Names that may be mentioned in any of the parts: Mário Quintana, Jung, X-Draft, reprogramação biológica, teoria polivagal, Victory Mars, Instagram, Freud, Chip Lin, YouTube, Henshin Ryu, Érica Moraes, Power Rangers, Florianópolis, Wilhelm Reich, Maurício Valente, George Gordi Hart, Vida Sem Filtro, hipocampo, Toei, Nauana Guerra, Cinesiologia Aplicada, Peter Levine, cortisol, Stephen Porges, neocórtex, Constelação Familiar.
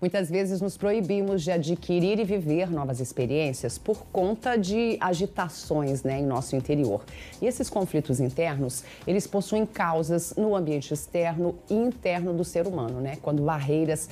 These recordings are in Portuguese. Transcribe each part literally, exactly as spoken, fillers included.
Muitas vezes nos proibimos de adquirir e viver novas experiências por conta de agitações, né, em nosso interior. E esses conflitos internos, eles possuem causas no ambiente externo e interno do ser humano, né? Quando barreiras...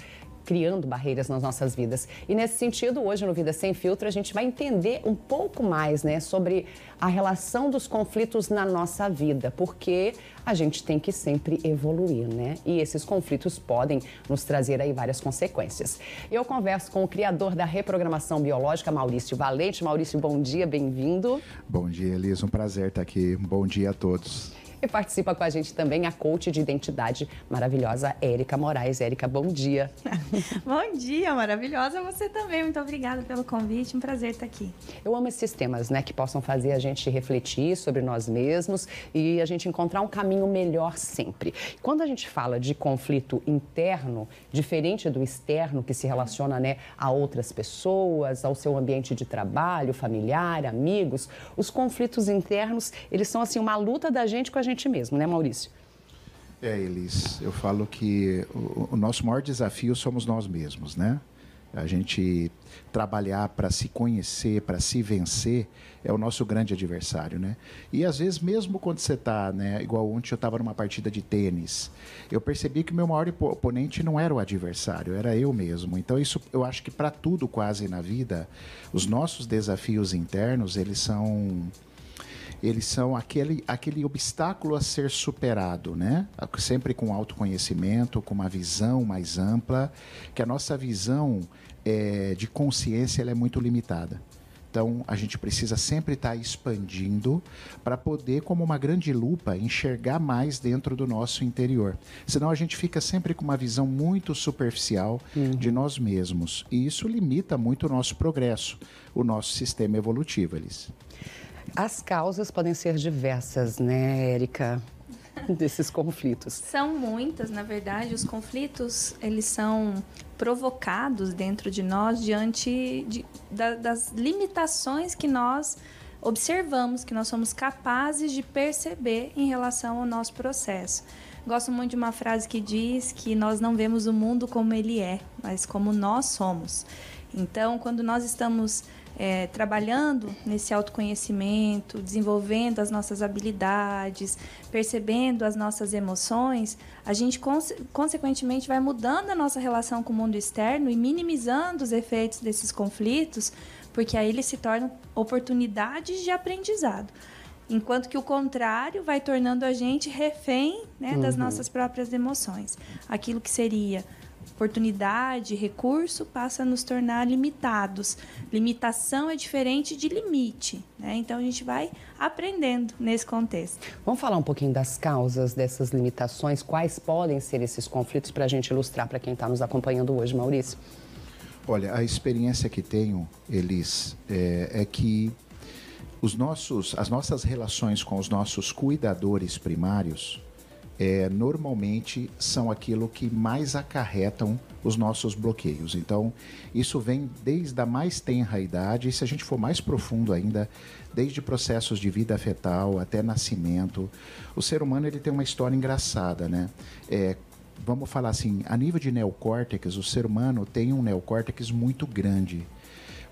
criando barreiras nas nossas vidas. E nesse sentido, hoje no Vida Sem Filtro, a gente vai entender um pouco mais, né, sobre a relação dos conflitos na nossa vida, porque a gente tem que sempre evoluir, né? E esses conflitos podem nos trazer aí várias consequências. Eu converso com o criador da reprogramação biológica, Maurício Valente. Maurício, bom dia, bem-vindo. Bom dia, Elisa, um prazer estar aqui. Bom dia a todos. E participa com a gente também a coach de identidade maravilhosa, Érica Moraes. Érica, bom dia. Bom dia, maravilhosa você também. Muito obrigada pelo convite, um prazer estar aqui. Eu amo esses temas, né, que possam fazer a gente refletir sobre nós mesmos e a gente encontrar um caminho melhor sempre. Quando a gente fala de conflito interno, diferente do externo, que se relaciona, né, a outras pessoas, ao seu ambiente de trabalho, familiar, amigos, os conflitos internos, eles são assim uma luta da gente com a gente mesmo, né, Maurício? É, Elis, eu falo que o, o nosso maior desafio somos nós mesmos, né? A gente trabalhar para se conhecer, para se vencer, é o nosso grande adversário, né? E às vezes, mesmo quando você está, né, igual ontem eu estava numa partida de tênis, eu percebi que o meu maior oponente não era o adversário, era eu mesmo. Então, isso eu acho que para tudo quase na vida, os nossos desafios internos, eles são... Eles são aquele, aquele obstáculo a ser superado, né? Sempre com autoconhecimento, com uma visão mais ampla, que a nossa visão é, de consciência ela é muito limitada. Então, a gente precisa sempre estar expandindo para poder, como uma grande lupa, enxergar mais dentro do nosso interior. Senão, a gente fica sempre com uma visão muito superficial uhum. de nós mesmos. E isso limita muito o nosso progresso, o nosso sistema evolutivo, Elis. As causas podem ser diversas, né, Érica, desses conflitos? São muitas, na verdade. Os conflitos, eles são provocados dentro de nós diante de, da, das limitações que nós observamos, que nós somos capazes de perceber em relação ao nosso processo. Gosto muito de uma frase que diz que nós não vemos o mundo como ele é, mas como nós somos. Então, quando nós estamos... É, trabalhando nesse autoconhecimento, desenvolvendo as nossas habilidades, percebendo as nossas emoções, a gente, conse consequentemente, vai mudando a nossa relação com o mundo externo e minimizando os efeitos desses conflitos, porque aí eles se tornam oportunidades de aprendizado. Enquanto que o contrário vai tornando a gente refém, né, uhum. das nossas próprias emoções. Aquilo que seria... oportunidade, recurso, passa a nos tornar limitados. Limitação é diferente de limite, né? Então, a gente vai aprendendo nesse contexto. Vamos falar um pouquinho das causas dessas limitações, quais podem ser esses conflitos, para a gente ilustrar para quem está nos acompanhando hoje, Maurício? Olha, a experiência que tenho, Elis, é, é que os nossos, as nossas relações com os nossos cuidadores primários... É, normalmente são aquilo que mais acarretam os nossos bloqueios. Então, isso vem desde a mais tenra idade, e se a gente for mais profundo ainda, desde processos de vida fetal até nascimento. O ser humano ele tem uma história engraçada, né? É, vamos falar assim, a nível de neocórtex, o ser humano tem um neocórtex muito grande.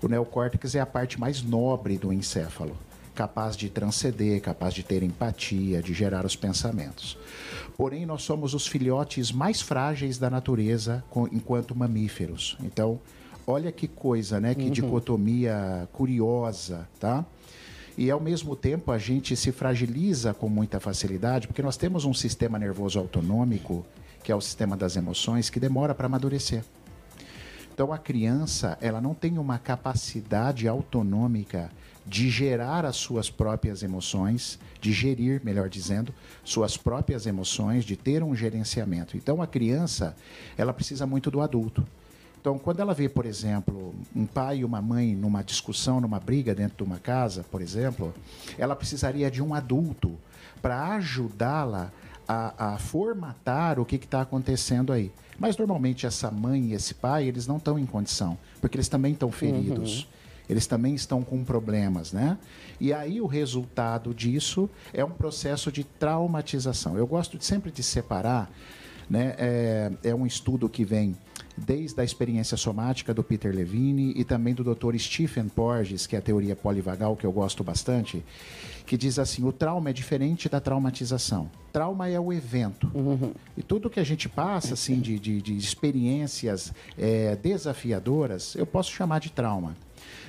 O neocórtex é a parte mais nobre do encéfalo, capaz de transcender, capaz de ter empatia, de gerar os pensamentos. Porém, nós somos os filhotes mais frágeis da natureza enquanto mamíferos. Então, olha que coisa, né? Que uhum. dicotomia curiosa, tá? E, ao mesmo tempo, a gente se fragiliza com muita facilidade, porque nós temos um sistema nervoso autonômico, que é o sistema das emoções, que demora para amadurecer. Então, a criança, ela não tem uma capacidade autonômica de gerar as suas próprias emoções, de gerir, melhor dizendo, suas próprias emoções, de ter um gerenciamento. Então, a criança, ela precisa muito do adulto. Então, quando ela vê, por exemplo, um pai e uma mãe numa discussão, numa briga dentro de uma casa, por exemplo, ela precisaria de um adulto para ajudá-la A, a formatar o que está acontecendo aí. Mas, normalmente, essa mãe e esse pai, eles não estão em condição, porque eles também estão feridos. Uhum. Eles também estão com problemas, né? E aí, o resultado disso é um processo de traumatização. Eu gosto de, sempre de separar né? É, é um estudo que vem desde a experiência somática do Peter Levine e também do doutor Stephen Porges, que é a teoria polivagal, que eu gosto bastante, que diz assim, o trauma é diferente da traumatização. Trauma é o evento. Uhum. E tudo que a gente passa, assim, de, de, de experiências é, desafiadoras, eu posso chamar de trauma.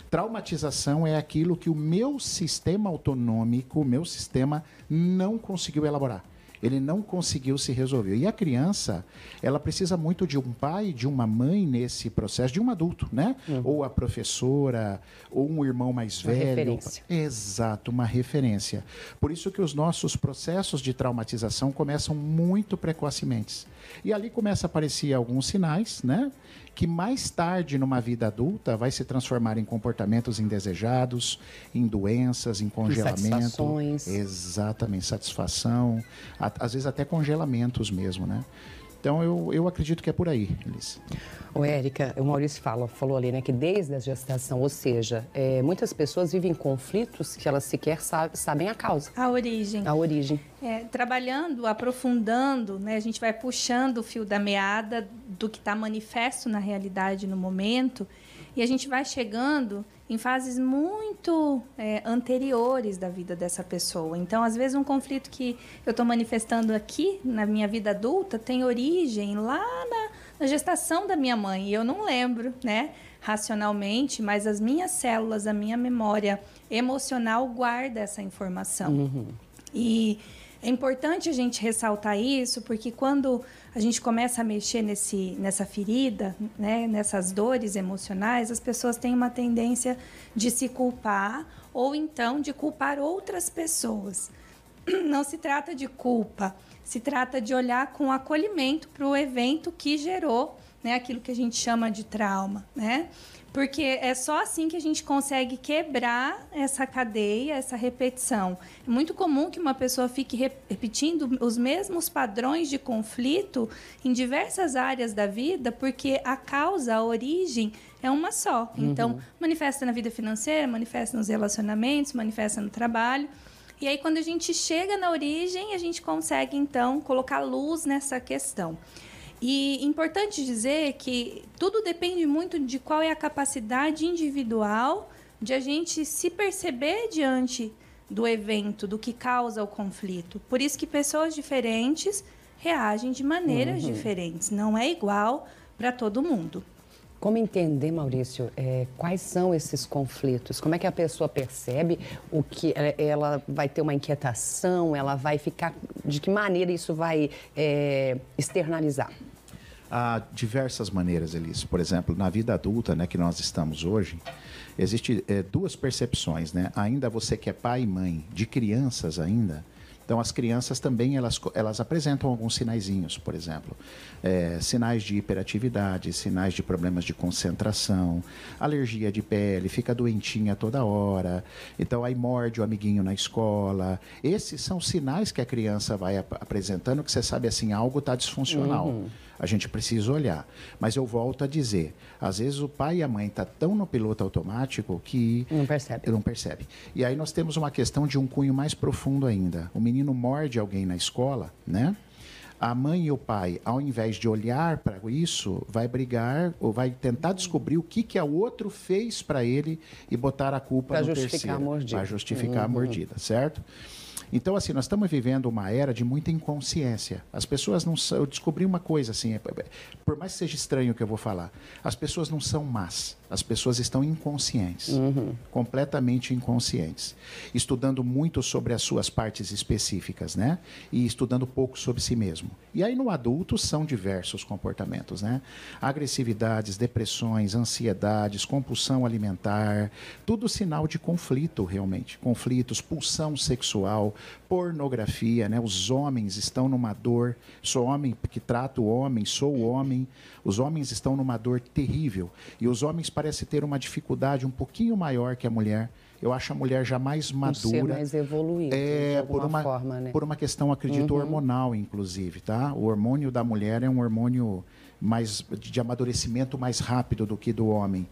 Traumatização é aquilo que o meu sistema autonômico, o meu sistema, não conseguiu elaborar. Ele não conseguiu se resolver. E a criança, ela precisa muito de um pai, de uma mãe nesse processo, de um adulto, né? Uhum. Ou a professora, ou um irmão mais velho. Uma referência. Exato, uma referência. Por isso que os nossos processos de traumatização começam muito precocemente. E ali começa a aparecer alguns sinais, né? Que mais tarde, numa vida adulta, vai se transformar em comportamentos indesejados, em doenças, em congelamento. Insatisfações. Exatamente, insatisfação. Às vezes até congelamentos mesmo, né? Então, eu, eu acredito que é por aí, Elis. Ô, Érica, o Maurício fala, falou ali, né, que desde a gestação, ou seja, é, muitas pessoas vivem conflitos que elas sequer sabe, sabem a causa. A origem. A origem. É, trabalhando, aprofundando, né, a gente vai puxando o fio da meada do que está manifesto na realidade no momento e a gente vai chegando em fases muito é, anteriores da vida dessa pessoa. Então, às vezes, um conflito que eu estou manifestando aqui, na minha vida adulta, tem origem lá na, na gestação da minha mãe. E eu não lembro, né, racionalmente, mas as minhas células, a minha memória emocional guarda essa informação. Uhum. E é importante a gente ressaltar isso, porque quando a gente começa a mexer nesse, nessa ferida, né, nessas dores emocionais, as pessoas têm uma tendência de se culpar ou então de culpar outras pessoas. Não se trata de culpa, se trata de olhar com acolhimento para o evento que gerou, né, aquilo que a gente chama de trauma, né? Porque é só assim que a gente consegue quebrar essa cadeia, essa repetição. É muito comum que uma pessoa fique repetindo os mesmos padrões de conflito em diversas áreas da vida, porque a causa, a origem, é uma só. Uhum. Então, manifesta na vida financeira, manifesta nos relacionamentos, manifesta no trabalho. E aí, quando a gente chega na origem, a gente consegue, então, colocar luz nessa questão. E importante dizer que tudo depende muito de qual é a capacidade individual de a gente se perceber diante do evento, do que causa o conflito. Por isso que pessoas diferentes reagem de maneiras uhum. diferentes, não é igual para todo mundo. Como entender, Maurício, é, quais são esses conflitos? Como é que a pessoa percebe o que ela vai ter uma inquietação, ela vai ficar, de que maneira isso vai é, externalizar? Há diversas maneiras, Elis. Por exemplo, na vida adulta, né, que nós estamos hoje, existem é, duas percepções, né? Ainda você que é pai e mãe de crianças ainda, então, as crianças também, elas, elas apresentam alguns sinaizinhos, por exemplo. É, sinais de hiperatividade, sinais de problemas de concentração, alergia de pele, fica doentinha toda hora. Então, aí morde o amiguinho na escola. Esses são sinais que a criança vai ap- apresentando, que você sabe, assim, algo está disfuncional. Uhum. A gente precisa olhar. Mas eu volto a dizer, às vezes o pai e a mãe estão tá tão no piloto automático que... Não percebe. Não percebe. E aí nós temos uma questão de um cunho mais profundo ainda. O menino menino morde alguém na escola, né? A mãe e o pai, ao invés de olhar para isso, vai brigar ou vai tentar descobrir o que que a outro fez para ele e botar a culpa pra no terceiro. Para justificar a mordida. Para justificar uhum. a mordida, certo? Então, assim, nós estamos vivendo uma era de muita inconsciência. As pessoas não são... Eu descobri uma coisa, assim, por mais que seja estranho o que eu vou falar, as pessoas não são más. As pessoas estão inconscientes, uhum. completamente inconscientes. Estudando muito sobre as suas partes específicas, né? E estudando pouco sobre si mesmo. E aí, no adulto, são diversos comportamentos, né? Agressividades, depressões, ansiedades, compulsão alimentar, tudo sinal de conflito, realmente. Conflitos, pulsão sexual, pornografia, né? Os homens estão numa dor, sou homem porque trato o homem, sou homem. Os homens estão numa dor terrível. E os homens parecem ter uma dificuldade um pouquinho maior que a mulher. Eu acho a mulher já mais madura. Um ser mais evoluído, é, de alguma por uma, forma, né? Por uma questão, acredito, uhum. hormonal, inclusive, tá? O hormônio da mulher é um hormônio mais, de amadurecimento mais rápido do que do homem.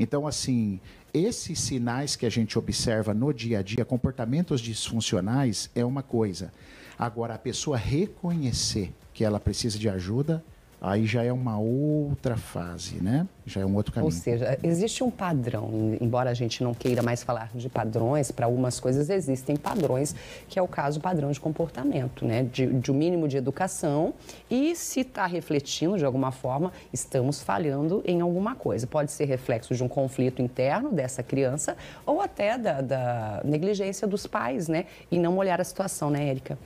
Então, assim, esses sinais que a gente observa no dia a dia, comportamentos disfuncionais, é uma coisa. Agora, a pessoa reconhecer que ela precisa de ajuda, aí já é uma outra fase, né? Já é um outro caminho. Ou seja, existe um padrão, embora a gente não queira mais falar de padrões, para algumas coisas existem padrões, que é o caso padrão de comportamento, né? De, de um mínimo de educação e se está refletindo de alguma forma, estamos falhando em alguma coisa. Pode ser reflexo de um conflito interno dessa criança ou até da, da negligência dos pais, né? E não olhar a situação, né, Érica?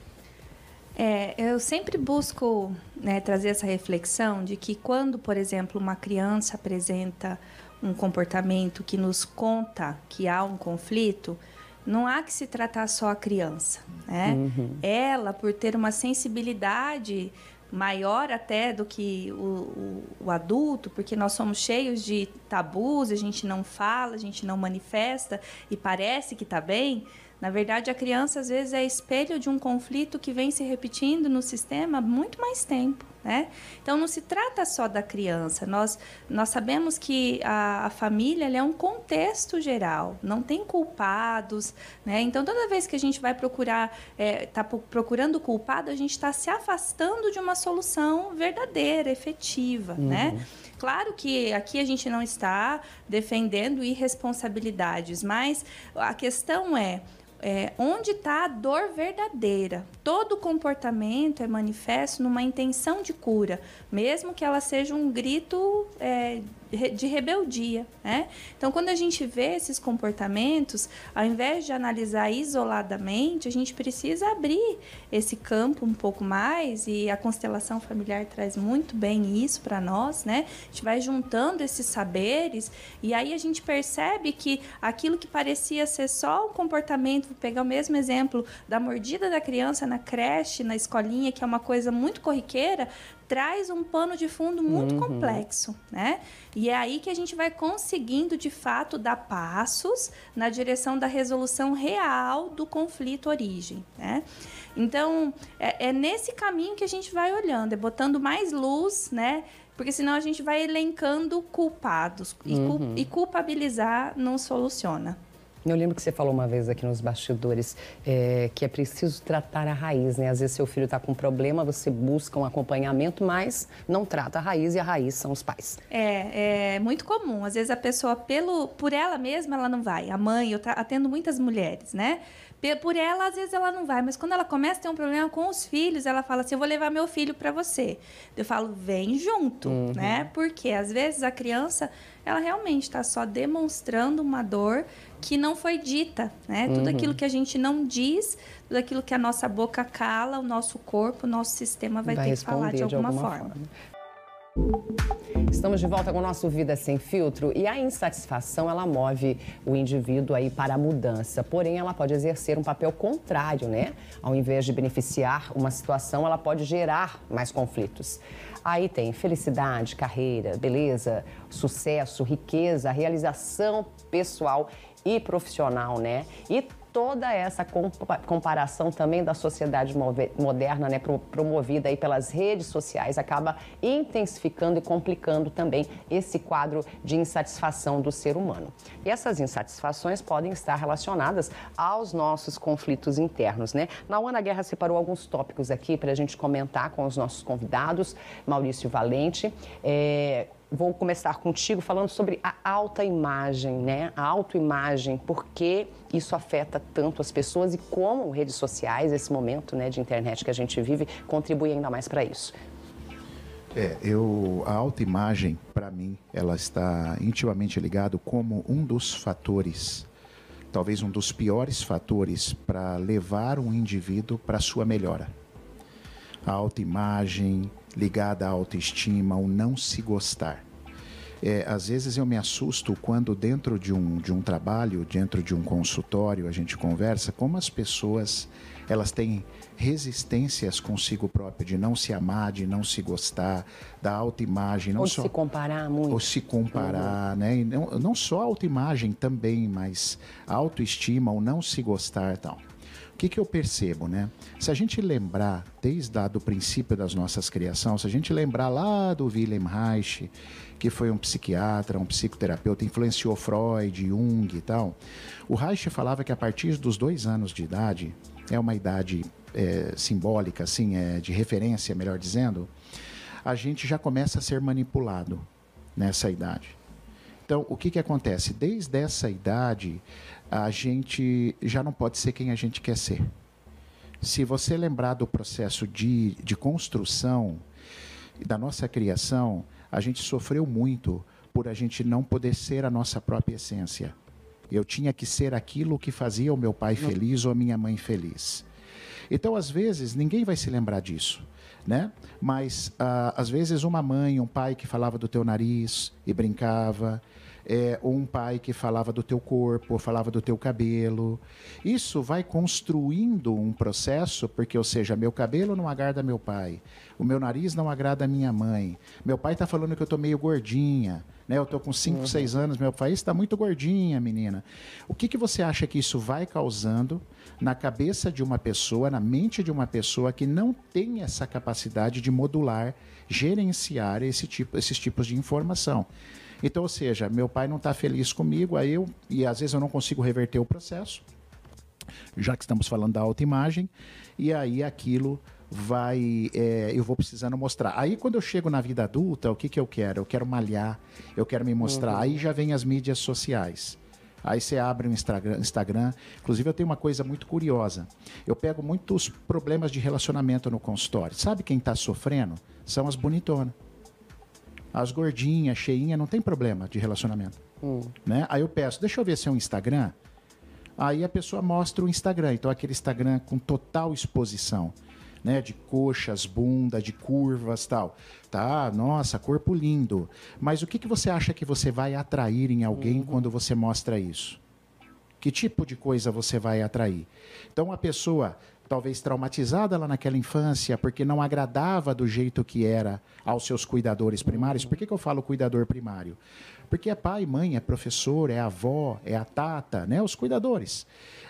É, eu sempre busco, né, trazer essa reflexão de que quando, por exemplo, uma criança apresenta um comportamento que nos conta que há um conflito, não há que se tratar só a criança, né? Uhum. Ela, por ter uma sensibilidade maior até do que o, o, o adulto, porque nós somos cheios de tabus, a gente não fala, a gente não manifesta e parece que está bem. Na verdade, a criança, às vezes, é espelho de um conflito que vem se repetindo no sistema há muito mais tempo, né? Então, não se trata só da criança. Nós, nós sabemos que a, a família ela é um contexto geral, não tem culpados, né? Então, toda vez que a gente vai procurar, é, tá procurando o culpado, a gente está se afastando de uma solução verdadeira, efetiva, uhum, né? Claro que aqui a gente não está defendendo irresponsabilidades, mas a questão é... É, onde está a dor verdadeira. Todo comportamento é manifesto numa intenção de cura, mesmo que ela seja um grito é, de rebeldia, né? Então, quando a gente vê esses comportamentos, ao invés de analisar isoladamente, a gente precisa abrir esse campo um pouco mais, e a constelação familiar traz muito bem isso para nós, né? A gente vai juntando esses saberes e aí a gente percebe que aquilo que parecia ser só um comportamento, vou pegar o mesmo exemplo da mordida da criança na creche, na escolinha, que é uma coisa muito corriqueira, traz um pano de fundo muito, uhum, complexo, né? E é aí que a gente vai conseguindo, de fato, dar passos na direção da resolução real do conflito origem, né? Então, é, é nesse caminho que a gente vai olhando, é botando mais luz, né? Porque senão a gente vai elencando culpados e, uhum, cu- e culpabilizar não soluciona. Eu lembro que você falou uma vez aqui nos bastidores é, que é preciso tratar a raiz, né? Às vezes seu filho está com um problema, você busca um acompanhamento, mas não trata a raiz, e a raiz são os pais. É, é muito comum. Às vezes a pessoa, pelo, por ela mesma, ela não vai. A mãe, eu tá, atendo muitas mulheres, né? Por ela, às vezes ela não vai, mas quando ela começa a ter um problema com os filhos, ela fala assim, eu vou levar meu filho para você. Eu falo, vem junto, uhum, né? Porque às vezes a criança, ela realmente está só demonstrando uma dor que não foi dita, né? Uhum. Tudo aquilo que a gente não diz, tudo aquilo que a nossa boca cala, o nosso corpo, o nosso sistema vai, vai ter que falar de alguma, de alguma forma. forma. Estamos de volta com o nosso Vida Sem Filtro, e a insatisfação, ela move o indivíduo aí para a mudança, porém ela pode exercer um papel contrário, né? Ao invés de beneficiar uma situação, ela pode gerar mais conflitos. Aí tem felicidade, carreira, beleza, sucesso, riqueza, realização pessoal e profissional, né? E toda essa comparação também da sociedade moderna, né, promovida aí pelas redes sociais, acaba intensificando e complicando também esse quadro de insatisfação do ser humano. E essas insatisfações podem estar relacionadas aos nossos conflitos internos, né? Nauana Guerra separou alguns tópicos aqui para a gente comentar com os nossos convidados. Maurício Valente, é... vou começar contigo falando sobre a autoimagem, né? A autoimagem, por que isso afeta tanto as pessoas e como redes sociais, esse momento, né, de internet que a gente vive, contribui ainda mais para isso. É, eu, a autoimagem, para mim, ela está intimamente ligada como um dos fatores, talvez um dos piores fatores para levar um indivíduo para a sua melhora. A autoimagem ligada à autoestima, ao não se gostar. É, às vezes eu me assusto quando dentro de um, de um trabalho, dentro de um consultório, a gente conversa como as pessoas, elas têm resistências consigo própria, de não se amar, de não se gostar, da autoimagem. Ou só, se comparar muito. Ou se comparar, uhum, né? E não, não só a autoimagem também, mas a autoestima, o não se gostar e tal. O que, que eu percebo, né? Se a gente lembrar, desde lá do princípio das nossas criações, se a gente lembrar lá do Wilhelm Reich, que foi um psiquiatra, um psicoterapeuta, influenciou Freud, Jung e tal, o Reich falava que a partir dos dois anos de idade, é uma idade é, simbólica, assim, é, de referência, melhor dizendo, a gente já começa a ser manipulado nessa idade. Então, o que, que acontece? Desde essa idade, a gente já não pode ser quem a gente quer ser. Se você lembrar do processo de, de construção, da nossa criação, a gente sofreu muito por a gente não poder ser a nossa própria essência. Eu tinha que ser aquilo que fazia o meu pai feliz ou a minha mãe feliz. Então, às vezes, ninguém vai se lembrar disso, né? Mas, uh, às vezes, uma mãe, um pai que falava do teu nariz e brincava, é, ou um pai que falava do teu corpo, falava do teu cabelo. Isso vai construindo um processo, porque, ou seja, meu cabelo não agrada meu pai, o meu nariz não agrada a minha mãe. Meu pai está falando que eu estou meio gordinha, né? Eu estou com cinco, seis anos, meu pai está muito gordinha, menina. O que, que você acha que isso vai causando na cabeça de uma pessoa, na mente de uma pessoa que não tem essa capacidade de modular, gerenciar esse tipo, esses tipos de informação? Então, ou seja, meu pai não está feliz comigo, aí eu, e às vezes eu não consigo reverter o processo, já que estamos falando da autoimagem, e aí aquilo vai, é, eu vou precisando mostrar. Aí quando eu chego na vida adulta, o que, que eu quero? Eu quero malhar, eu quero me mostrar. Uhum. Aí já vem as mídias sociais. Aí você abre um Instagram, Instagram. Inclusive, eu tenho uma coisa muito curiosa. Eu pego muitos problemas de relacionamento no consultório. Sabe quem está sofrendo? São as bonitonas. As gordinhas, cheinhas, não tem problema de relacionamento. Hum. Né? Aí eu peço, deixa eu ver se é um Instagram. Aí a pessoa mostra o Instagram. Então, aquele Instagram com total exposição. Né, de coxas, bunda, de curvas, tal. Tá, nossa, corpo lindo. Mas o que, que você acha que você vai atrair em alguém, uhum, quando você mostra isso? Que tipo de coisa você vai atrair? Então, a pessoa, talvez traumatizada lá naquela infância, porque não agradava do jeito que era aos seus cuidadores primários. Por que, que eu falo cuidador primário? Porque é pai, mãe, é professor, é avó, é a tata, né? Os cuidadores.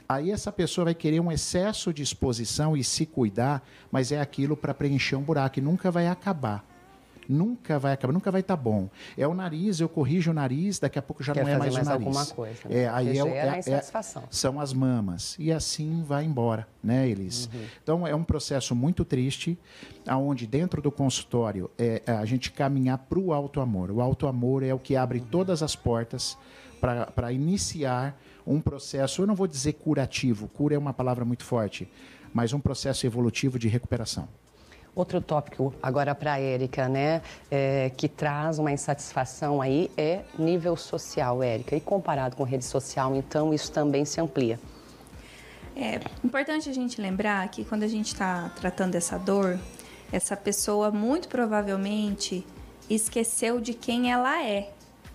Aí essa pessoa vai querer um excesso de exposição e se cuidar, mas é aquilo para preencher um buraco e nunca vai acabar. Nunca vai acabar, nunca vai estar tá bom. É o nariz, eu corrijo o nariz, daqui a pouco já Quer não é mais, mais o nariz. Alguma coisa, né? É, aí é, é, insatisfação. É, são as mamas. E assim vai embora, né, Elis? Uhum. Então é um processo muito triste, onde dentro do consultório é, a gente caminhar para o auto-amor. O auto-amor é o que abre, uhum, todas as portas para iniciar um processo, eu não vou dizer curativo, cura é uma palavra muito forte, mas um processo evolutivo de recuperação. Outro tópico agora para a Érica, né, é, que traz uma insatisfação aí, é nível social, Érica. E comparado com rede social, então, isso também se amplia. É importante a gente lembrar que quando a gente está tratando essa dor, essa pessoa muito provavelmente esqueceu de quem ela é,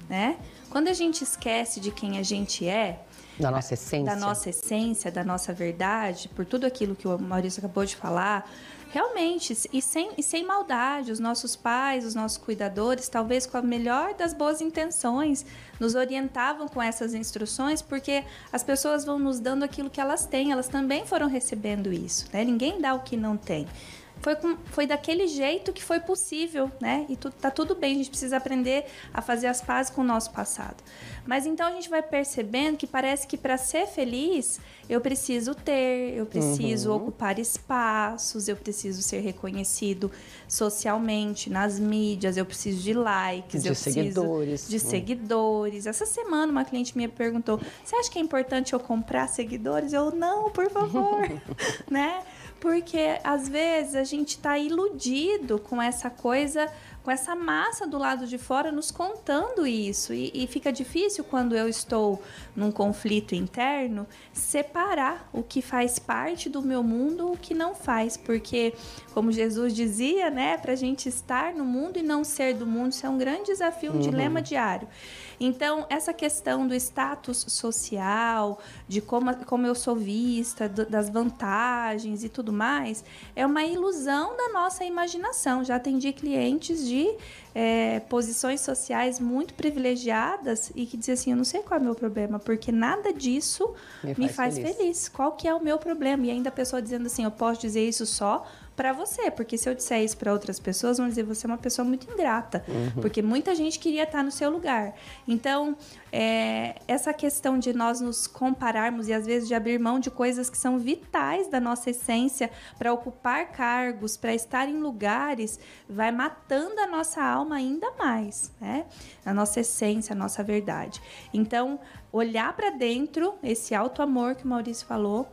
né? Quando a gente esquece de quem a gente é, da nossa essência, da nossa essência, da nossa verdade, por tudo aquilo que o Maurício acabou de falar... Realmente, e sem, e sem maldade, os nossos pais, os nossos cuidadores, talvez com a melhor das boas intenções, nos orientavam com essas instruções, porque as pessoas vão nos dando aquilo que elas têm, elas também foram recebendo isso, né? Ninguém dá o que não tem. Foi, com, foi daquele jeito que foi possível, né? E tu, tá tudo bem, a gente precisa aprender a fazer as pazes com o nosso passado. Mas então a gente vai percebendo que parece que para ser feliz, eu preciso ter, eu preciso, uhum, ocupar espaços, eu preciso ser reconhecido socialmente, nas mídias, eu preciso de likes, de eu seguidores. preciso de seguidores. Essa semana uma cliente minha perguntou, você acha que é importante eu comprar seguidores? Eu, não, por favor, né? Porque, às vezes, a gente está iludido com essa coisa, com essa massa do lado de fora nos contando isso. E, e fica difícil, quando eu estou num conflito interno, separar o que faz parte do meu mundo, o que não faz. Porque, como Jesus dizia, né, para a gente estar no mundo e não ser do mundo, isso é um grande desafio, um, uhum, dilema diário. Então, essa questão do status social, de como, como eu sou vista, do, das vantagens e tudo mais, é uma ilusão da nossa imaginação. Já atendi clientes de é, posições sociais muito privilegiadas e que dizem assim, eu não sei qual é o meu problema, porque nada disso me faz, me faz feliz. feliz. Qual que é o meu problema? E ainda a pessoa dizendo assim, eu posso dizer isso só pra você, porque se eu disser isso pra outras pessoas, vão dizer, você é uma pessoa muito ingrata, uhum. porque muita gente queria estar no seu lugar. Então, é, essa questão de nós nos compararmos e às vezes de abrir mão de coisas que são vitais da nossa essência para ocupar cargos, para estar em lugares, vai matando a nossa alma ainda mais, né? A nossa essência, a nossa verdade. Então, olhar pra dentro, esse auto-amor que o Maurício falou,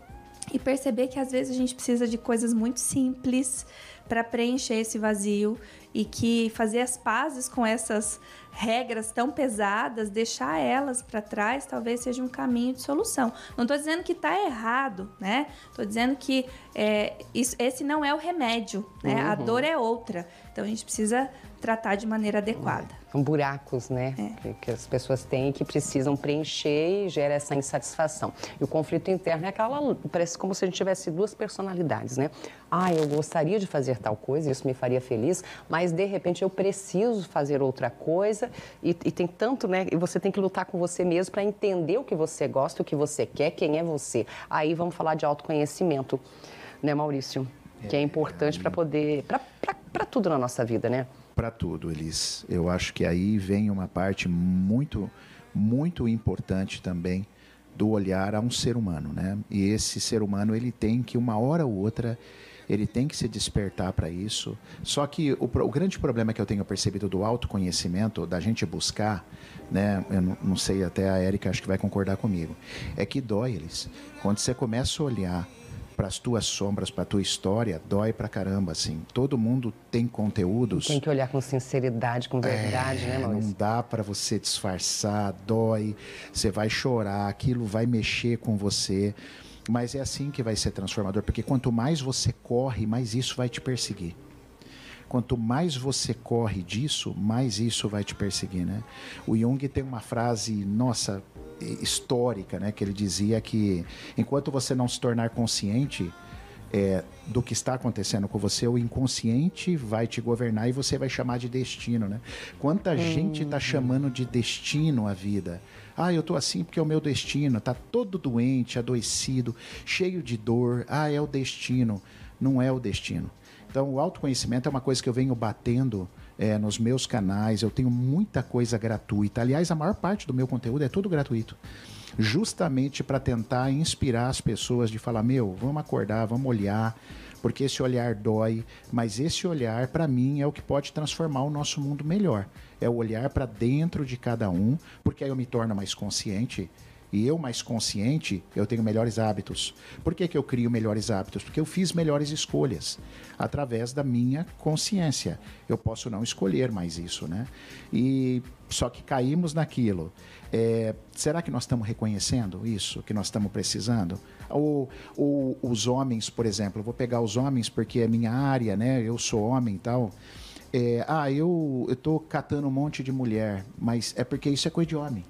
e perceber que às vezes a gente precisa de coisas muito simples para preencher esse vazio e que fazer as pazes com essas regras tão pesadas, deixar elas para trás, talvez seja um caminho de solução. Não estou dizendo que está errado, né? Estou dizendo que é, isso, esse não é o remédio, né? Uhum. A dor é outra. Então a gente precisa tratar de maneira adequada. São buracos, né? É. Que, que as pessoas têm e que precisam preencher e gera essa insatisfação. E o conflito interno é aquela... Parece como se a gente tivesse duas personalidades, né? Ah, eu gostaria de fazer tal coisa, isso me faria feliz, mas de repente eu preciso fazer outra coisa e, e tem tanto, né? E você tem que lutar com você mesmo para entender o que você gosta, o que você quer, quem é você. Aí vamos falar de autoconhecimento, né, Maurício? É, que é importante é... para poder... para tudo na nossa vida, né? Para tudo, Elis. Eu acho que aí vem uma parte muito, muito importante também do olhar a um ser humano, né? E esse ser humano, ele tem que, uma hora ou outra, ele tem que se despertar para isso. Só que o, o grande problema que eu tenho percebido do autoconhecimento, da gente buscar, né? Eu não, não sei, até a Érica acho que vai concordar comigo, é que dói, Elis. Quando você começa a olhar para as tuas sombras, para a tua história, dói pra caramba, assim. Todo mundo tem conteúdos... Tem que olhar com sinceridade, com verdade, é, né, Maurício? Não dá para você disfarçar, dói, você vai chorar, aquilo vai mexer com você, mas é assim que vai ser transformador, porque quanto mais você corre, mais isso vai te perseguir. Quanto mais você corre disso, mais isso vai te perseguir, né? O Jung tem uma frase, nossa... histórica, né, que ele dizia que enquanto você não se tornar consciente é, do que está acontecendo com você, o inconsciente vai te governar e você vai chamar de destino, né? Quanta hum, gente está hum. chamando de destino a vida. Ah, eu tô assim porque é o meu destino, tá todo doente, adoecido, cheio de dor. Ah, é o destino. Não é o destino. Então, o autoconhecimento é uma coisa que eu venho batendo é, nos meus canais. Eu tenho muita coisa gratuita. Aliás, a maior parte do meu conteúdo é tudo gratuito. Justamente para tentar inspirar as pessoas de falar, meu, vamos acordar, vamos olhar, porque esse olhar dói, mas esse olhar, para mim, é o que pode transformar o nosso mundo melhor. É o olhar para dentro de cada um, porque aí eu me torno mais consciente. E eu, mais consciente, eu tenho melhores hábitos. Por que que eu crio melhores hábitos? Porque eu fiz melhores escolhas através da minha consciência. Eu posso não escolher mais isso, né? E só que caímos naquilo. É, será que nós estamos reconhecendo isso? Que nós estamos precisando? Ou, ou os homens, por exemplo. Eu vou pegar os homens porque é minha área, né? Eu sou homem e tal. É, ah, eu estou catando um monte de mulher. Mas é porque isso é coisa de homem.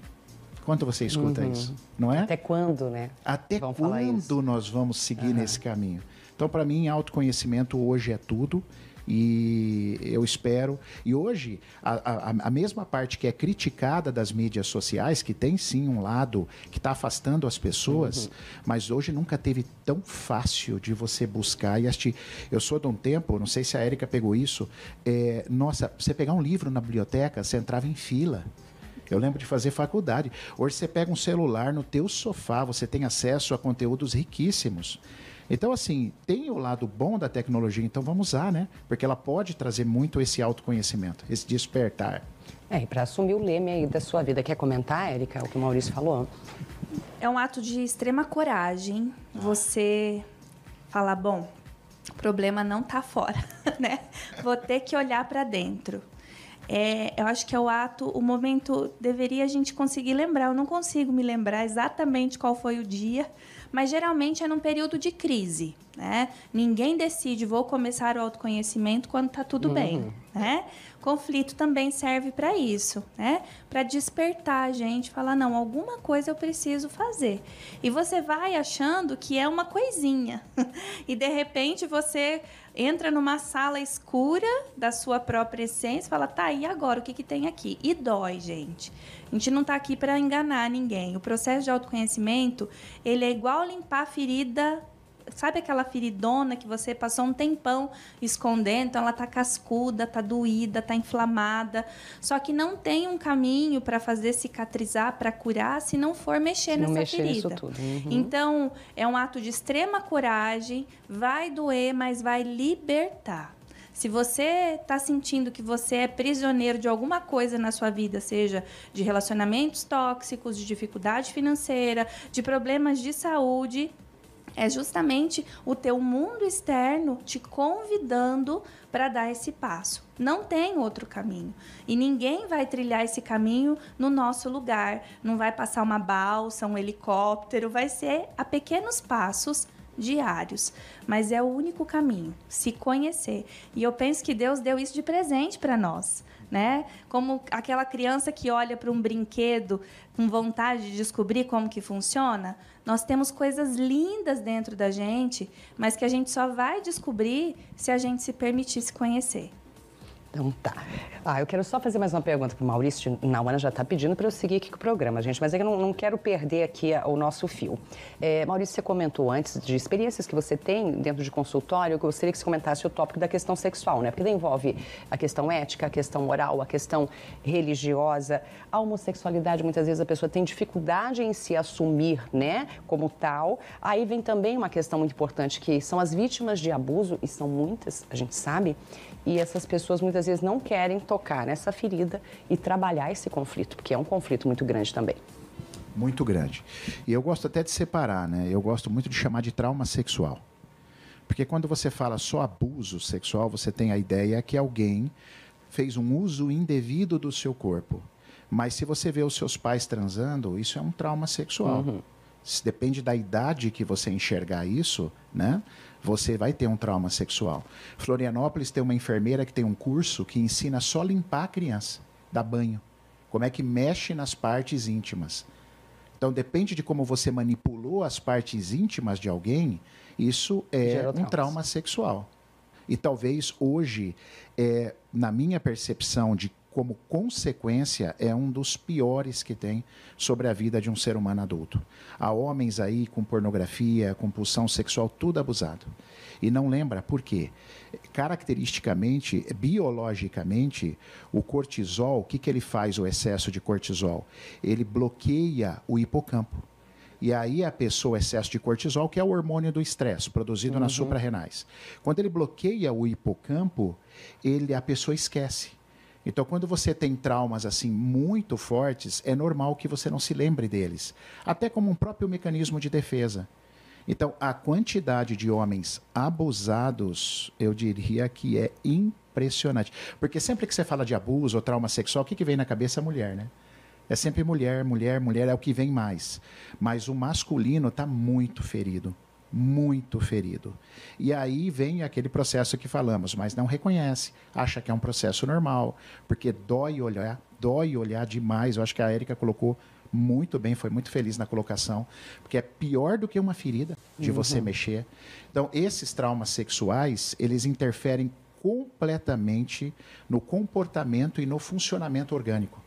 Quanto você escuta uhum. isso, não é? Até quando, né? Até vamos quando nós vamos seguir uhum. nesse caminho? Então, para mim, autoconhecimento hoje é tudo e eu espero... E hoje, a, a, a mesma parte que é criticada das mídias sociais, que tem sim um lado que está afastando as pessoas, uhum. mas hoje nunca teve tão fácil de você buscar e assistir. Eu sou de um tempo, não sei se a Érica pegou isso, é, nossa, você pegar um livro na biblioteca, você entrava em fila. Eu lembro de fazer faculdade. Hoje você pega um celular no teu sofá, você tem acesso a conteúdos riquíssimos. Então, assim, tem o lado bom da tecnologia, então vamos usar, né? Porque ela pode trazer muito esse autoconhecimento, esse despertar. É, e para assumir o leme aí da sua vida. Quer comentar, Érica, o que o Maurício falou? É um ato de extrema coragem você falar, bom, o problema não tá fora, né? Vou ter que olhar para dentro. É, eu acho que é o ato, o momento, deveria a gente conseguir lembrar. Eu não consigo me lembrar exatamente qual foi o dia, mas geralmente é num período de crise, né? Ninguém decide, vou começar o autoconhecimento quando tá tudo uhum. bem. né? Conflito também serve para isso, né? Para despertar a gente, falar, não, alguma coisa eu preciso fazer. E você vai achando que é uma coisinha. E de repente você entra numa sala escura da sua própria essência e fala, tá, e agora? O que que tem aqui? E dói, gente. A gente não tá aqui para enganar ninguém. O processo de autoconhecimento, ele é igual limpar a ferida. Sabe aquela feridona que você passou um tempão escondendo? Então ela tá cascuda, tá doída, tá inflamada. Só que não tem um caminho para fazer cicatrizar, para curar, se não for mexer nessa mexer ferida. Isso tudo. Uhum. Então é um ato de extrema coragem. Vai doer, mas vai libertar. Se você está sentindo que você é prisioneiro de alguma coisa na sua vida, seja de relacionamentos tóxicos, de dificuldade financeira, de problemas de saúde, é justamente o teu mundo externo te convidando para dar esse passo. Não tem outro caminho. E ninguém vai trilhar esse caminho no nosso lugar. Não vai passar uma balsa, um helicóptero. Vai ser a pequenos passos diários. Mas é o único caminho, se conhecer. E eu penso que Deus deu isso de presente para nós, né? Como aquela criança que olha para um brinquedo com vontade de descobrir como que funciona. Nós temos coisas lindas dentro da gente, mas que a gente só vai descobrir se a gente se permitir se conhecer. Então tá. Ah, eu quero só fazer mais uma pergunta para o Maurício. Nauana já está pedindo para eu seguir aqui com o programa, gente, mas eu não, não quero perder aqui a, o nosso fio. É, Maurício, você comentou antes de experiências que você tem dentro de consultório. Eu gostaria que você comentasse o tópico da questão sexual, né? Porque envolve a questão ética, a questão moral, a questão religiosa. A homossexualidade, muitas vezes, a pessoa tem dificuldade em se assumir, né? Como tal. Aí vem também uma questão muito importante, que são as vítimas de abuso, e são muitas, a gente sabe, e essas pessoas, muitas às vezes não querem tocar nessa ferida e trabalhar esse conflito, porque é um conflito muito grande também. Muito grande. E eu gosto até de separar, né? Eu gosto muito de chamar de trauma sexual. Porque quando você fala só abuso sexual, você tem a ideia que alguém fez um uso indevido do seu corpo. Mas se você vê os seus pais transando, isso é um trauma sexual. Uhum. Depende da idade que você enxergar isso, né? Você vai ter um trauma sexual. Florianópolis tem uma enfermeira que tem um curso que ensina só limpar a criança, dar banho. Como é que mexe nas partes íntimas. Então, depende de como você manipulou as partes íntimas de alguém, isso é um trauma sexual. E talvez hoje, é, na minha percepção de como consequência, é um dos piores que tem sobre a vida de um ser humano adulto. Há homens aí com pornografia, compulsão sexual, tudo abusado. E não lembra por quê? Caracteristicamente, biologicamente, o cortisol, o que, que ele faz, o excesso de cortisol? Ele bloqueia o hipocampo. E aí a pessoa, excesso de cortisol, que é o hormônio do estresse, produzido uhum. nas suprarrenais. Quando ele bloqueia o hipocampo, ele, a pessoa esquece. Então, quando você tem traumas assim muito fortes, é normal que você não se lembre deles, até como um próprio mecanismo de defesa. Então, a quantidade de homens abusados, eu diria que é impressionante. Porque sempre que você fala de abuso ou trauma sexual, o que que vem na cabeça? A mulher, né? É sempre mulher, mulher, mulher, é o que vem mais. Mas o masculino está muito ferido. Muito ferido. E aí vem aquele processo que falamos, mas não reconhece, acha que é um processo normal, porque dói olhar, dói olhar demais. Eu acho que a Érica colocou muito bem, foi muito feliz na colocação, porque é pior do que uma ferida de uhum. você mexer. Então, esses traumas sexuais, eles interferem completamente no comportamento e no funcionamento orgânico.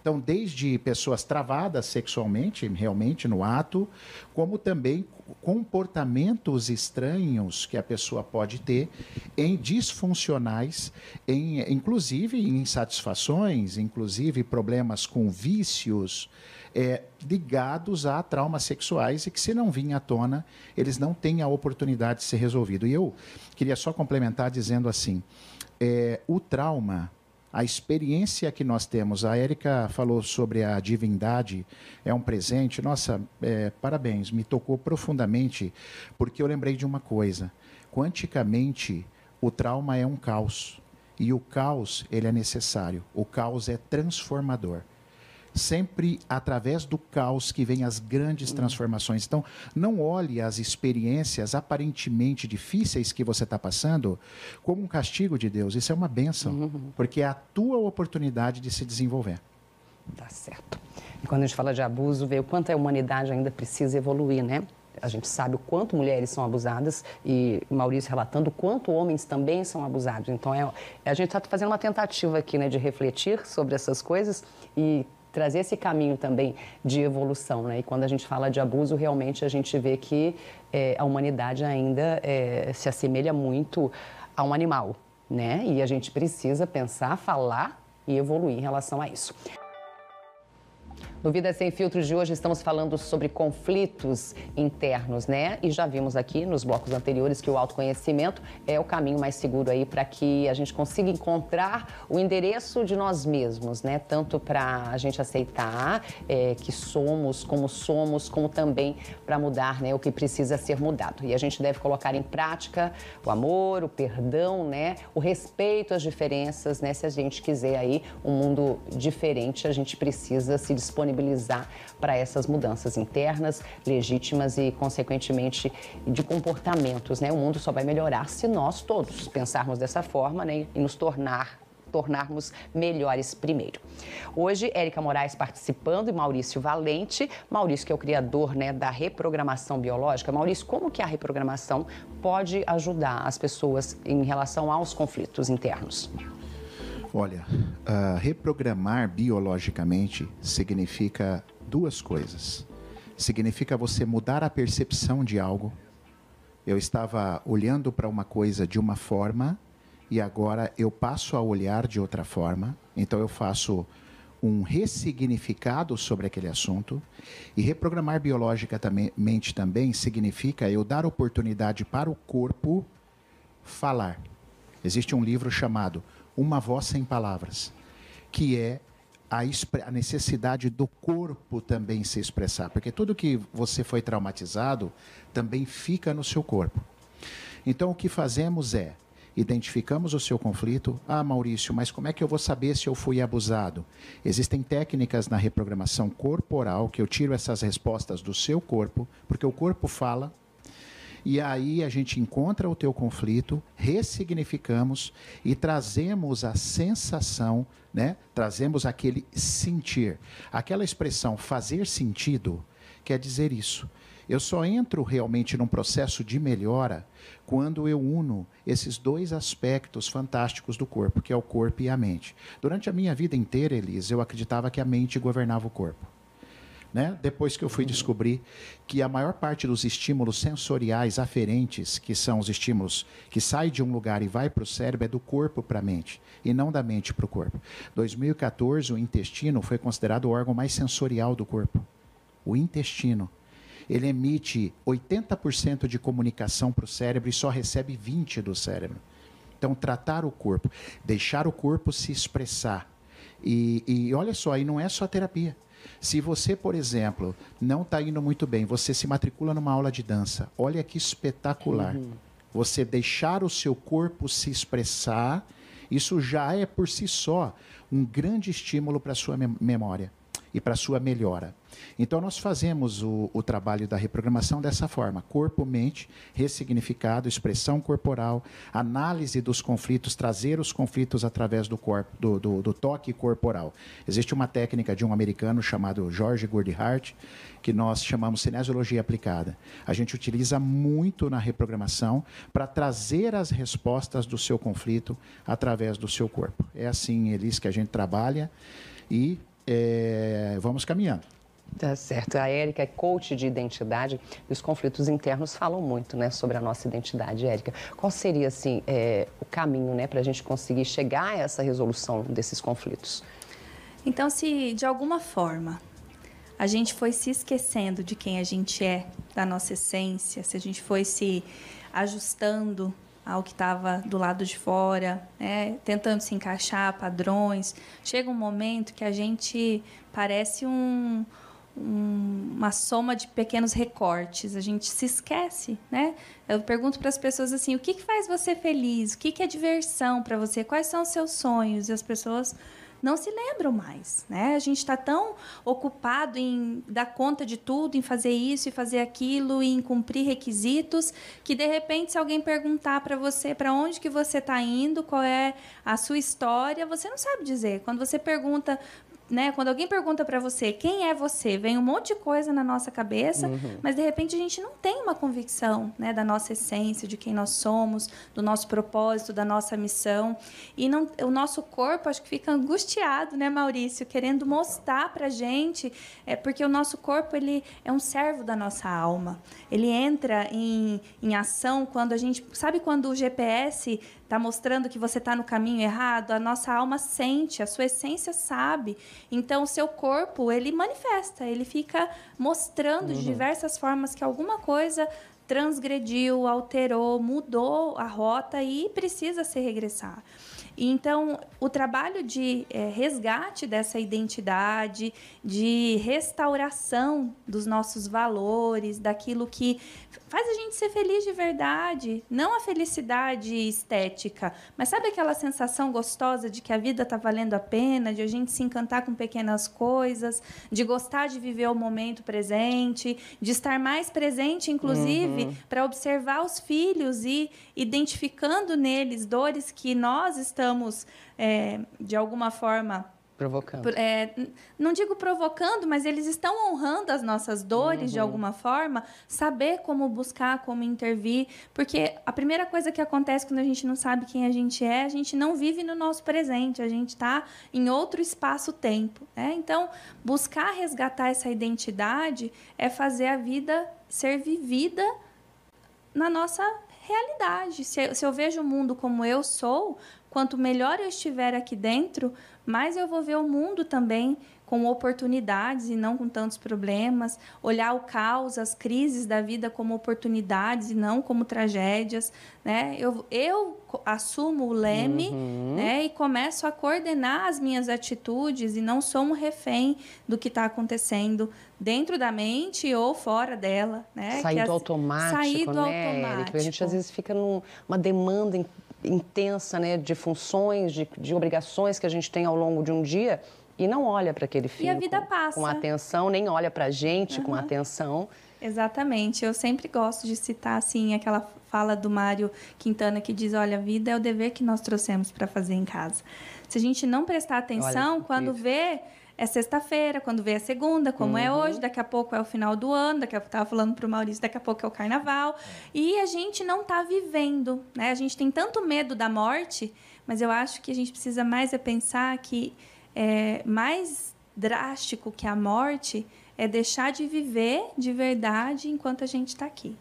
Então, desde pessoas travadas sexualmente, realmente, no ato, como também comportamentos estranhos que a pessoa pode ter em disfuncionais, em, inclusive em insatisfações, inclusive problemas com vícios é, ligados a traumas sexuais e que, se não vir à tona, eles não têm a oportunidade de ser resolvido. E eu queria só complementar dizendo assim, é, o trauma... A experiência que nós temos, a Érica falou sobre a divindade, é um presente. Nossa, é, parabéns, me tocou profundamente, porque eu lembrei de uma coisa. Quanticamente, o trauma é um caos, e o caos ele é necessário, o caos é transformador. sempre através do caos que vem as grandes transformações. Então, não olhe as experiências aparentemente difíceis que você está passando como um castigo de Deus. Isso é uma bênção, uhum. porque é a tua oportunidade de se desenvolver. Tá certo. E quando a gente fala de abuso, vê o quanto a humanidade ainda precisa evoluir, né? A gente sabe o quanto mulheres são abusadas e Maurício relatando o quanto homens também são abusados. Então, é, a gente está fazendo uma tentativa aqui, né, de refletir sobre essas coisas e trazer esse caminho também de evolução, né? E quando a gente fala de abuso, realmente a gente vê que é, a humanidade ainda é, se assemelha muito a um animal, né? E a gente precisa pensar, falar e evoluir em relação a isso. No Vida Sem Filtro de hoje estamos falando sobre conflitos internos, né? E já vimos aqui nos blocos anteriores que o autoconhecimento é o caminho mais seguro aí para que a gente consiga encontrar o endereço de nós mesmos, né? Tanto para a gente aceitar é, que somos, como somos, como também para mudar, né? O que precisa ser mudado. E a gente deve colocar em prática o amor, o perdão, né? O respeito às diferenças, né? Se a gente quiser aí um mundo diferente, a gente precisa se disponibilizar disponibilizar para essas mudanças internas, legítimas e, consequentemente, de comportamentos, né? O mundo só vai melhorar se nós todos pensarmos dessa forma, né? E nos tornar, tornarmos melhores primeiro. Hoje, Érica Moraes participando e Maurício Valente. Maurício, que é o criador, né, da reprogramação biológica. Maurício, como que a reprogramação pode ajudar as pessoas em relação aos conflitos internos? Olha, uh, reprogramar biologicamente significa duas coisas. Significa você mudar a percepção de algo. Eu estava olhando para uma coisa de uma forma e agora eu passo a olhar de outra forma. Então eu faço um ressignificado sobre aquele assunto. E reprogramar biologicamente também significa eu dar oportunidade para o corpo falar. Existe um livro chamado Uma Voz Sem Palavras, que é a, a necessidade do corpo também se expressar, porque tudo que você foi traumatizado também fica no seu corpo. Então, o que fazemos é, identificamos o seu conflito. Ah, Maurício, mas como é que eu vou saber se eu fui abusado? Existem técnicas na reprogramação corporal, que eu tiro essas respostas do seu corpo, porque o corpo fala. E aí a gente encontra o teu conflito, ressignificamos e trazemos a sensação, né? Trazemos aquele sentir. Aquela expressão fazer sentido quer dizer isso. Eu só entro realmente num processo de melhora quando eu uno esses dois aspectos fantásticos do corpo, que é o corpo e a mente. Durante a minha vida inteira, Elis, eu acreditava que a mente governava o corpo. Né? Depois que eu fui descobrir que a maior parte dos estímulos sensoriais aferentes, que são os estímulos que saem de um lugar e vai para o cérebro, é do corpo para a mente, e não da mente para o corpo. Em dois mil e quatorze, o intestino foi considerado o órgão mais sensorial do corpo. O intestino. Ele emite oitenta por cento de comunicação para o cérebro e só recebe vinte por cento do cérebro. Então, tratar o corpo, deixar o corpo se expressar. E, e olha só, e não é só terapia. Se você, por exemplo, não está indo muito bem, você se matricula numa aula de dança. Olha que espetacular. Uhum. Você deixar o seu corpo se expressar, isso já é por si só um grande estímulo para a sua memória e para a sua melhora. Então, nós fazemos o, o trabalho da reprogramação dessa forma. Corpo, mente, ressignificado, expressão corporal, análise dos conflitos, trazer os conflitos através do, corpo, do, do, do toque corporal. Existe uma técnica de um americano chamado George Gordi Hart, que nós chamamos Cinesiologia Aplicada. A gente utiliza muito na reprogramação para trazer as respostas do seu conflito através do seu corpo. É assim, Elis, que a gente trabalha e... É, vamos caminhando. Tá certo. A Érica é coach de identidade e os conflitos internos falam muito, né, sobre a nossa identidade, Érica. Qual seria, assim, é, o caminho, né, para a gente conseguir chegar a essa resolução desses conflitos? Então, se de alguma forma a gente foi se esquecendo de quem a gente é, da nossa essência, se a gente foi se ajustando ao que estava do lado de fora, né? Tentando se encaixar, padrões. Chega um momento que a gente parece um, um, uma soma de pequenos recortes, a gente se esquece, né? Eu pergunto para as pessoas assim, o que, que faz você feliz? O que, que é diversão para você? Quais são os seus sonhos? E as pessoas não se lembram mais, né? A gente está tão ocupado em dar conta de tudo, em fazer isso e fazer aquilo, e em cumprir requisitos, que de repente, se alguém perguntar para você para onde que você está indo, qual é a sua história, você não sabe dizer. Quando você pergunta, né, quando alguém pergunta para você quem é você, vem um monte de coisa na nossa cabeça, uhum. mas de repente a gente não tem uma convicção, né, da nossa essência, de quem nós somos, do nosso propósito, da nossa missão. E não, o nosso corpo, acho que fica angustiado, né, Maurício, querendo mostrar para a gente, é, porque o nosso corpo, ele é um servo da nossa alma. Ele entra em, em ação quando a gente... Sabe quando o G P S está mostrando que você está no caminho errado? A nossa alma sente, a sua essência sabe... Então, o seu corpo, ele manifesta, ele fica mostrando uhum. de diversas formas que alguma coisa transgrediu, alterou, mudou a rota e precisa se regressar. Então, o trabalho de é, resgate dessa identidade, de restauração dos nossos valores, daquilo que faz a gente ser feliz de verdade, não a felicidade estética, mas sabe aquela sensação gostosa de que a vida está valendo a pena, de a gente se encantar com pequenas coisas, de gostar de viver o momento presente, de estar mais presente, inclusive, uhum. para observar os filhos e identificando neles dores que nós estamos Estamos, é, de alguma forma... Provocando. É, não digo provocando, mas eles estão honrando as nossas dores, uhum. de alguma forma. Saber como buscar, como intervir. Porque a primeira coisa que acontece quando a gente não sabe quem a gente é, a gente não vive no nosso presente. A gente está em outro espaço-tempo, né? Então, buscar resgatar essa identidade é fazer a vida ser vivida na nossa realidade. Se eu, se eu vejo o mundo como eu sou... Quanto melhor eu estiver aqui dentro, mais eu vou ver o mundo também com oportunidades e não com tantos problemas. Olhar o caos, as crises da vida como oportunidades e não como tragédias, né? Eu, eu assumo o leme, uhum. né? E começo a coordenar as minhas atitudes e não sou um refém do que está acontecendo dentro da mente ou fora dela, né? Sair do as... automático, Sair do né? automático. A gente às vezes fica numa demanda em... intensa, né, de funções, de, de obrigações que a gente tem ao longo de um dia e não olha para aquele filho e a vida com, passa. com atenção, nem olha para a gente uhum. com atenção. Exatamente. Eu sempre gosto de citar, assim, aquela fala do Mário Quintana que diz, olha, a vida é o dever que nós trouxemos para fazer em casa. Se a gente não prestar atenção, olha, quando vê... É sexta-feira, quando vem a segunda, como uhum. é hoje, daqui a pouco é o final do ano, daqui a pouco eu estava falando para o Maurício, daqui a pouco é o carnaval. E a gente não está vivendo, né? A gente tem tanto medo da morte, mas eu acho que a gente precisa mais é pensar que é, mais drástico que a morte é deixar de viver de verdade enquanto a gente está aqui.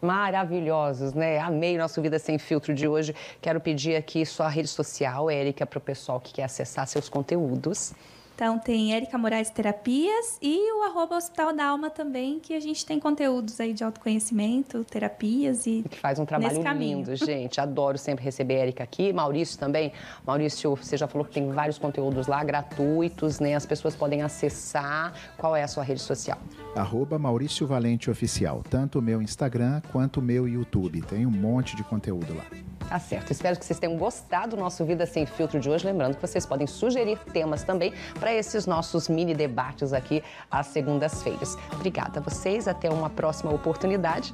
Maravilhosos, né? Amei nosso Vida Sem Filtro de hoje. Quero pedir aqui sua rede social, Érica, para o pessoal que quer acessar seus conteúdos. Então, tem Érica Moraes Terapias e o arroba Hospital da Alma também, que a gente tem conteúdos aí de autoconhecimento, terapias e... Que faz um trabalho lindo, gente. Adoro sempre receber a Érica aqui. Maurício também. Maurício, você já falou que tem vários conteúdos lá, gratuitos, né? As pessoas podem acessar. Qual é a sua rede social? Arroba Maurício Valente Oficial. Tanto o meu Instagram quanto o meu YouTube. Tem um monte de conteúdo lá. Tá certo. Espero que vocês tenham gostado do nosso Vida Sem Filtro de hoje. Lembrando que vocês podem sugerir temas também para esses nossos mini debates aqui às segundas-feiras. Obrigada a vocês. Até uma próxima oportunidade.